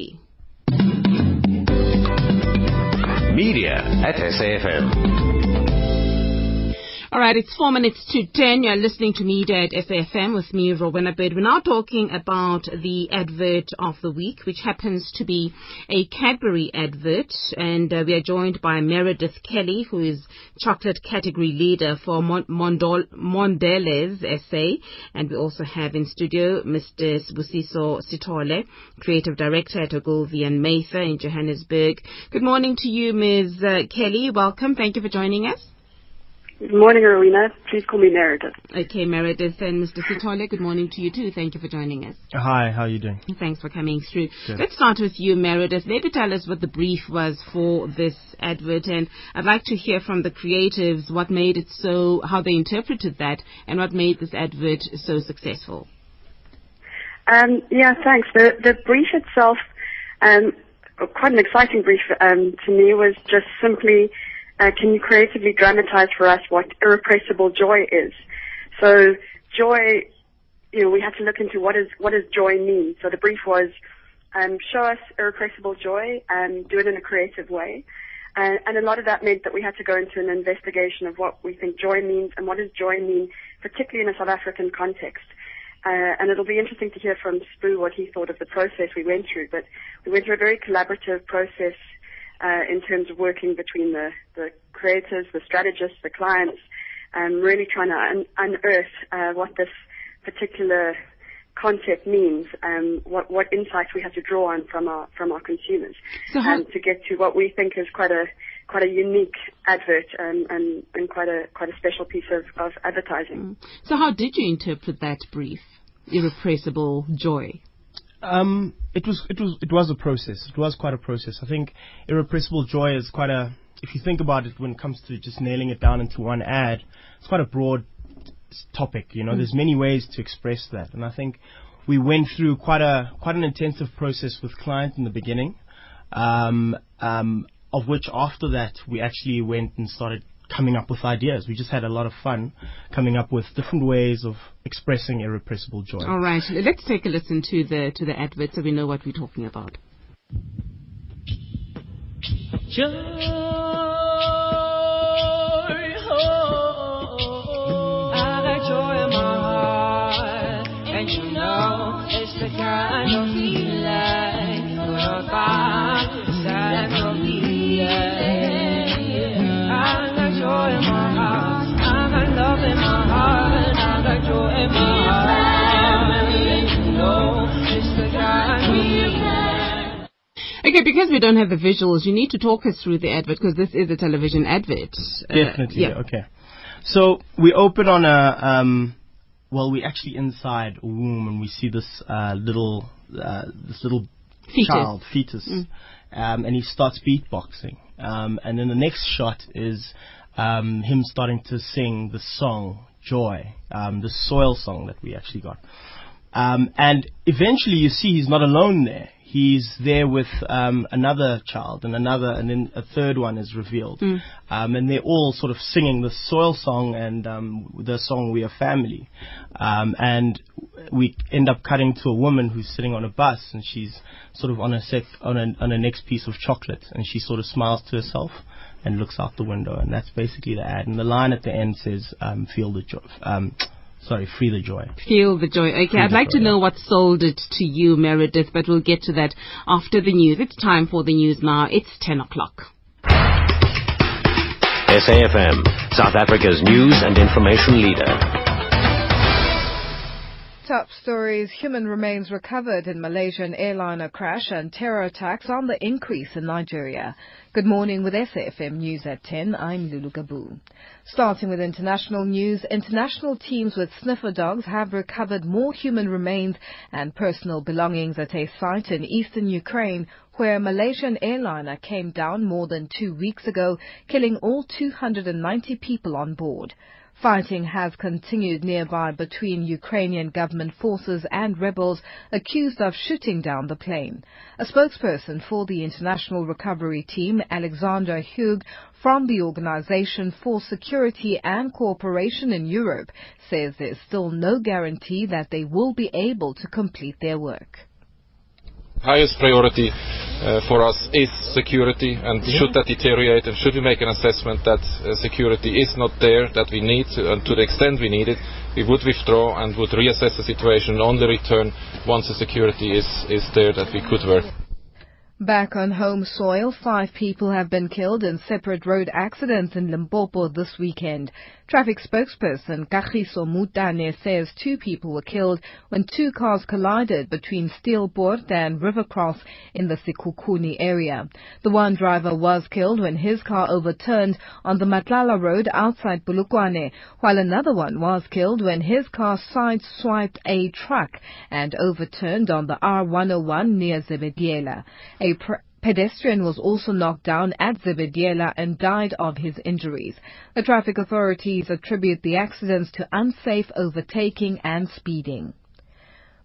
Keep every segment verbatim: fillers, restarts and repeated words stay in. T V. Media at S A F M. All right, it's four minutes to ten. You're listening to Media at S A F M with me, Rowena Bird. We're now talking about the advert of the week, which happens to be a Cadbury advert. And uh, we are joined by Meredith Kelly, who is chocolate category leader for Mond- Mondol- Mondelez S A. And we also have in studio Mister Sbusiso Sithole, creative director at Ogilvy and Mather in Johannesburg. Good morning to you, Miz Uh, Kelly. Welcome. Thank you for joining us. Good morning, Rowena. Please call me Meredith. Okay, Meredith. And Mister Sithole, good morning to you too. Thank you for joining us. Hi, how are you doing? Thanks for coming through. Good. Let's start with you, Meredith. Maybe tell us what the brief was for this advert. And I'd like to hear from the creatives what made it so, how they interpreted that, and what made this advert so successful. Um, yeah, thanks. The, the brief itself, um, quite an exciting brief um, to me, was just simply... Uh, can you creatively dramatize for us what irrepressible joy is? So joy, you know, we have to look into what is what does joy mean. So the brief was, um, show us irrepressible joy and do it in a creative way. Uh, and a lot of that meant that we had to go into an investigation of what we think joy means and what does joy mean, particularly in a South African context. Uh, and it'll be interesting to hear from Spoo what he thought of the process we went through. But we went through a very collaborative process Uh, in terms of working between the, the creators, the strategists, the clients, and um, really trying to un- unearth uh, what this particular concept means, um, what, what insights we have to draw on from our from our consumers, so how- um, to get to what we think is quite a quite a unique advert um, and, and quite a quite a special piece of, of advertising. So how did you interpret that brief, irrepressible joy? Um, it was it was it was a process. It was quite a process. I think irrepressible joy is quite a. If you think about it, when it comes to just nailing it down into one ad, it's quite a broad topic. You know, mm. There's many ways to express that, and I think we went through quite a quite an intensive process with clients in the beginning, um, um, of which after that we actually went and started coming up with ideas. We just had a lot of fun coming up with different ways of expressing irrepressible joy. All right, let's take a listen to the to the advert so we know what we're talking about. Joy, oh, I got joy in my heart, and you know it's the kind of feeling we'll find inside of me. Joy in my heart, I got love in my heart, I got joy in my heart, you know, it's the kind of... Okay, because we don't have the visuals, you need to talk us through the advert, because this is a television advert. Definitely, uh, yeah. Okay. So, we open on a, um, well, we actually inside a womb, and we see this uh, little, uh, this little fetus. child, fetus, mm. um, and he starts beatboxing. Um, and then the next shot is... Um, him starting to sing the song Joy, um, the soil song that we actually got. Um, and eventually you see he's not alone there. He's there with um, another child and another, and then a third one is revealed. Mm. Um, and they're all sort of singing the soil song and um, the song We Are Family. Um, and we end up cutting to a woman who's sitting on a bus, and she's sort of on a sec- on a, on a next piece of chocolate, and she sort of smiles to herself and looks out the window, and that's basically the ad. And the line at the end says, um, "Feel the joy." Um, sorry, free the joy. Feel the joy. Okay, free I'd like joy, to know yeah. what sold it to you, Meredith, but we'll get to that after the news. It's time for the news now. It's ten o'clock. S A F M, South Africa's news and information leader. Top stories. Human remains recovered in Malaysian airliner crash, and terror attacks on the increase in Nigeria. Good morning with S A F M News at ten. I'm Lulu Gabu. Starting with international news, international teams with sniffer dogs have recovered more human remains and personal belongings at a site in eastern Ukraine where a Malaysian airliner came down more than two weeks ago, killing all two hundred ninety people on board. Fighting has continued nearby between Ukrainian government forces and rebels accused of shooting down the plane. A spokesperson for the International Recovery Team, Alexander Hug, from the Organization for Security and Cooperation in Europe, says there's still no guarantee that they will be able to complete their work. Highest priority uh, for us is security, and yeah. should that deteriorate, and should we make an assessment that uh, security is not there, that we need, to, and to the extent we need it, we would withdraw and would reassess the situation and only return once the security is, is there that we could work. Back on home soil, five people have been killed in separate road accidents in Limpopo this weekend. Traffic spokesperson Kahiso Mutane says two people were killed when two cars collided between Steelport and Rivercross in the Sekhukhune area. The one driver was killed when his car overturned on the Matlala Road outside Bulukwane, while another one was killed when his car sideswiped a truck and overturned on the R one oh one near Zebediela. A A pedestrian was also knocked down at Zebediela and died of his injuries. The traffic authorities attribute the accidents to unsafe overtaking and speeding.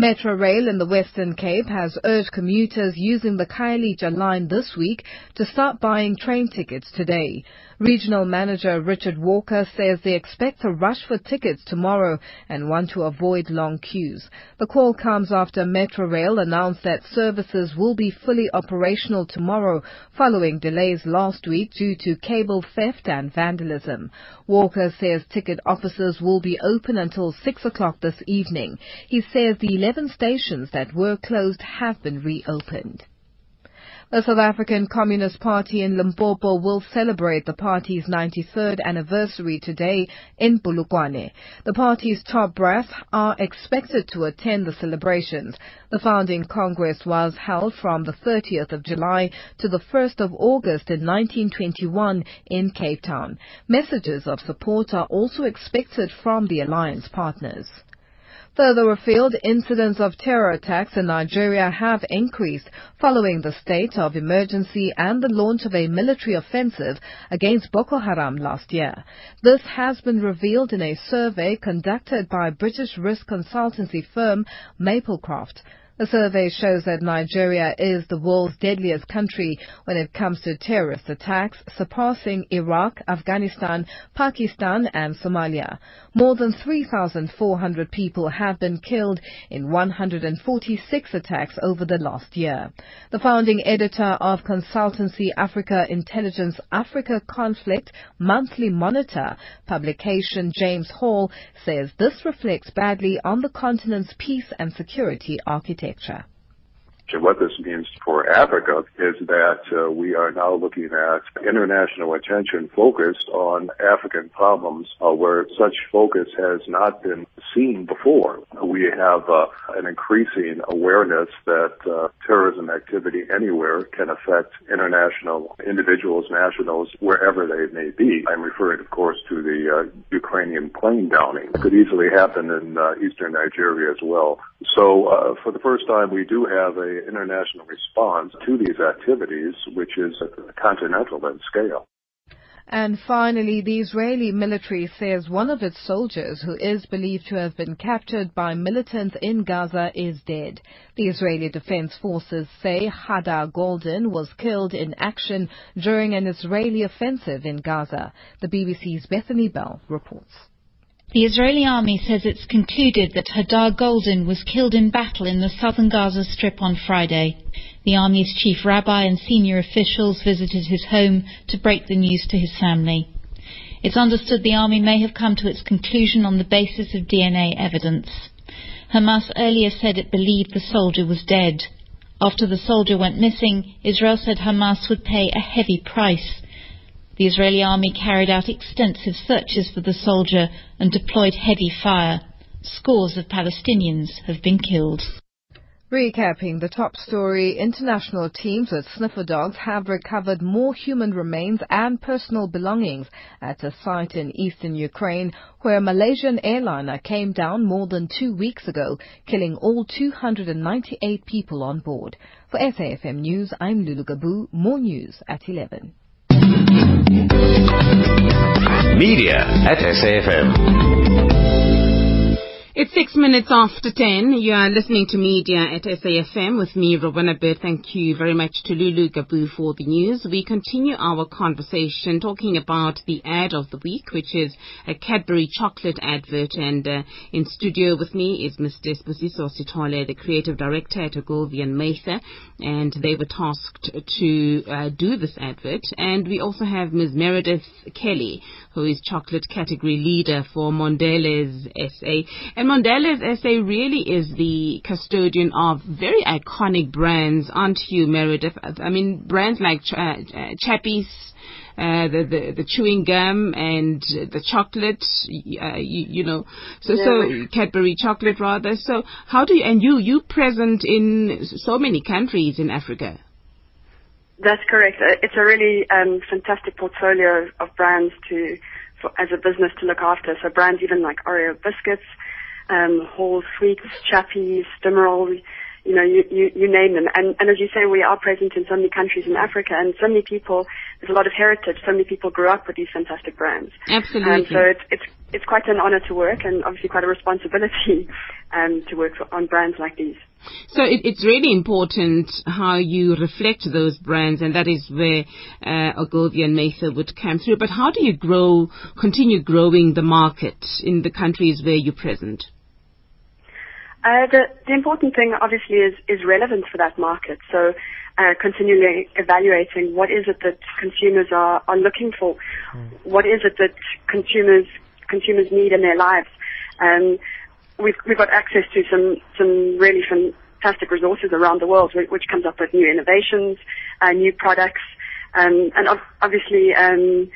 Metro Rail in the Western Cape has urged commuters using the Khayelitsha line this week to start buying train tickets today. Regional Manager Richard Walker says they expect a rush for tickets tomorrow and want to avoid long queues. The call comes after Metro Rail announced that services will be fully operational tomorrow following delays last week due to cable theft and vandalism. Walker says ticket offices will be open until six o'clock this evening. He says the Eleven stations that were closed have been reopened. The South African Communist Party in Limpopo will celebrate the party's ninety-third anniversary today in Polokwane. The party's top brass are expected to attend the celebrations. The founding Congress was held from the thirtieth of July to the first of August in nineteen twenty-one in Cape Town. Messages of support are also expected from the alliance partners. Further afield, incidents of terror attacks in Nigeria have increased following the state of emergency and the launch of a military offensive against Boko Haram last year. This has been revealed in a survey conducted by British risk consultancy firm Maplecroft. The survey shows that Nigeria is the world's deadliest country when it comes to terrorist attacks, surpassing Iraq, Afghanistan, Pakistan and Somalia. More than three thousand four hundred people have been killed in one hundred forty-six attacks over the last year. The founding editor of Consultancy Africa Intelligence Africa Conflict Monthly Monitor publication, James Hall, says this reflects badly on the continent's peace and security architecture. What this means for Africa is that uh, we are now looking at international attention focused on African problems uh, where such focus has not been seen before. We have uh, an increasing awareness that uh, terrorism activity anywhere can affect international individuals, nationals, wherever they may be. I'm referring, of course, to the uh, Ukrainian plane downing. It could easily happen in uh, eastern Nigeria as well. So uh, for the first time, we do have an international response to these activities, which is continental in scale. And finally, the Israeli military says one of its soldiers, who is believed to have been captured by militants in Gaza, is dead. The Israeli Defense Forces say Hadar Goldin was killed in action during an Israeli offensive in Gaza. The B B C's Bethany Bell reports. The Israeli army says it's concluded that Hadar Goldin was killed in battle in the southern Gaza Strip on Friday. The army's chief rabbi and senior officials visited his home to break the news to his family. It's understood the army may have come to its conclusion on the basis of D N A evidence. Hamas earlier said it believed the soldier was dead. After the soldier went missing, Israel said Hamas would pay a heavy price. The Israeli army carried out extensive searches for the soldier and deployed heavy fire. Scores of Palestinians have been killed. Recapping the top story, international teams with sniffer dogs have recovered more human remains and personal belongings at a site in eastern Ukraine where a Malaysian airliner came down more than two weeks ago, killing all two hundred ninety-eight people on board. For S A F M News, I'm Lulu Gabu. More news at eleven. Media at S A F M. It's six minutes after ten. You are listening to Media at S A F M with me, Rowena Bird. Thank you very much to Lulu Gabu for the news. We continue our conversation talking about the ad of the week, which is a Cadbury chocolate advert. And uh, in studio with me is Mister Sbusiso Sithole, the creative director at Ogilvy and Mather. And they were tasked to uh, do this advert. And we also have Miz Meredith Kelly, who is chocolate category leader for Mondelez S A. And Mondelez S A really is the custodian of very iconic brands, aren't you, Meredith? I mean, brands like Ch- uh, Chappies, uh, the, the the chewing gum, and the chocolate, uh, you, you know, so yeah. so Cadbury chocolate rather. So how do you, and you you present in so many countries in Africa? That's correct. It's a really um, fantastic portfolio of brands to, for, as a business to look after. So brands even like Oreo biscuits, um, Hall sweets, Chappies, Demerol, you know, you, you, you name them. And, and as you say, we are present in so many countries in Africa, and so many people, there's a lot of heritage, so many people grew up with these fantastic brands. Absolutely. And um, so it's, it's, it's quite an honor to work, and obviously quite a responsibility um, to work on brands like these. So it, it's really important how you reflect those brands, and that is where uh, Ogilvy and Mather would come through. But how do you grow, continue growing the market in the countries where you're present? Uh, the, the important thing, obviously, is, is relevance for that market. So uh, continually evaluating what is it that consumers are, are looking for, mm. what is it that consumers consumers need in their lives. Um, We've, we've got access to some, some really fantastic resources around the world, which comes up with new innovations, uh, new products, um, and obviously, um,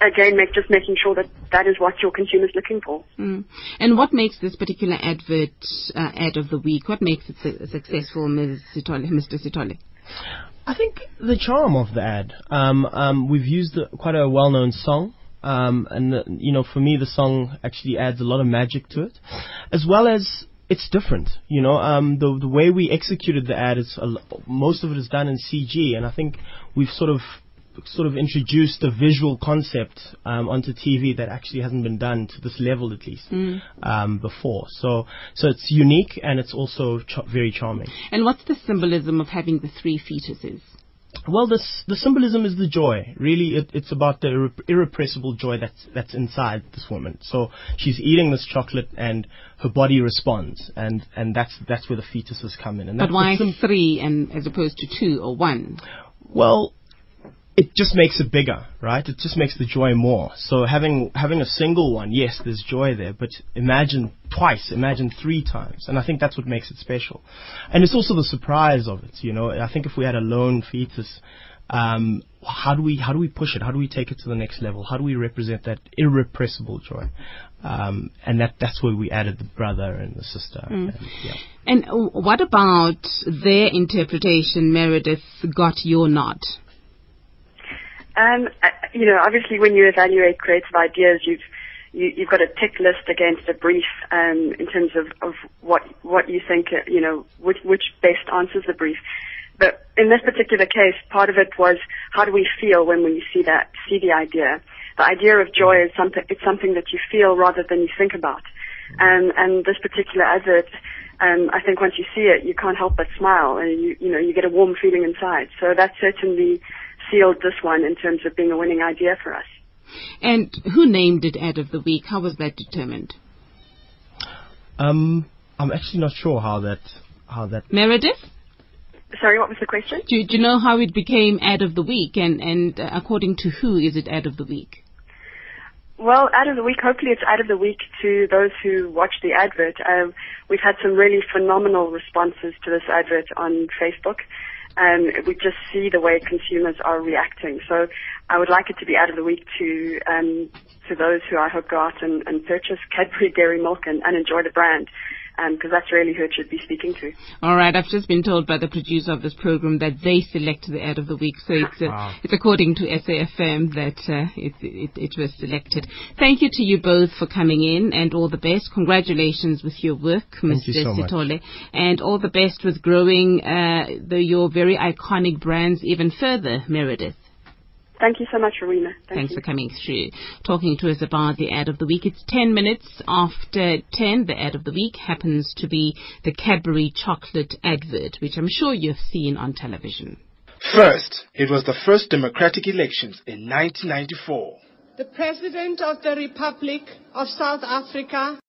again, make, just making sure that that is what your consumer is looking for. Mm. And what makes this particular advert, uh, ad of the week, what makes it su- successful, Miz Sithole, Mister Sithole? I think the charm of the ad. Um, um, we've used the, quite a well-known song. Um, and, uh, you know, for me, the song actually adds a lot of magic to it, as well as it's different. You know, um, the, the way we executed the ad, is a, most of it is done in C G, and I think we've sort of sort of introduced a visual concept um, onto T V that actually hasn't been done to this level, at least, mm. um, before. So so it's unique, and it's also ch- very charming. And what's the symbolism of having the three fetuses? Well, this, the symbolism is the joy. Really, it, it's about the irrep- irrepressible joy that's that's inside this woman. So she's eating this chocolate, and her body responds, and, and that's that's where the fetuses come in. And but why sim- three, and as opposed to two or one? Well, it just makes it bigger, right? It just makes the joy more. So having having a single one, yes, there's joy there, but imagine twice, imagine three times. And I think that's what makes it special. And it's also the surprise of it, you know. I think if we had a lone fetus, um, how do we how do we push it? How do we take it to the next level? How do we represent that irrepressible joy? Um, and that that's where we added the brother and the sister. Mm. And, yeah. And what about their interpretation, Meredith, got your nod? Um, you know, obviously, when you evaluate creative ideas, you've you, you've got a tick list against a brief um, in terms of, of what what you think, you know, which which best answers the brief. But in this particular case, part of it was how do we feel when we see that see the idea. The idea of joy is something it's something that you feel rather than you think about. Um, and this particular advert, um, I think once you see it, you can't help but smile, and you you know you get a warm feeling inside. So that's certainly sealed this one in terms of being a winning idea for us. And who named it Ad of the Week? How was that determined? Um, I'm actually not sure how that... how that. Meredith? Sorry, what was the question? Do, do you know how it became Ad of the Week, and, and uh, according to who is it Ad of the Week? Well, Ad of the Week, hopefully it's Ad of the Week to those who watch the advert. Um, we've had some really phenomenal responses to this advert on Facebook. Um, we just see the way consumers are reacting. So I would like it to be Ad of the Week to um, to those who I hope go out and, and purchase Cadbury Dairy Milk and, and enjoy the brand, because um, that's really who it should be speaking to. All right, I've just been told by the producer of this program that they select the Ad of the Week, so it's, uh, wow. it's according to S A F M that uh, it, it, it was selected. Thank you to you both for coming in, and all the best. Congratulations with your work, Thank Mister You so Sithole, much. And all the best with growing uh, the, your very iconic brands even further, Meredith. Thank you so much, Rowena. Thank Thanks you. for coming through. Talking to us about the ad of the week. It's ten minutes after ten. The ad of the week happens to be the Cadbury chocolate advert, which I'm sure you've seen on television. First, it was the first democratic elections in nineteen ninety-four. The President of the Republic of South Africa,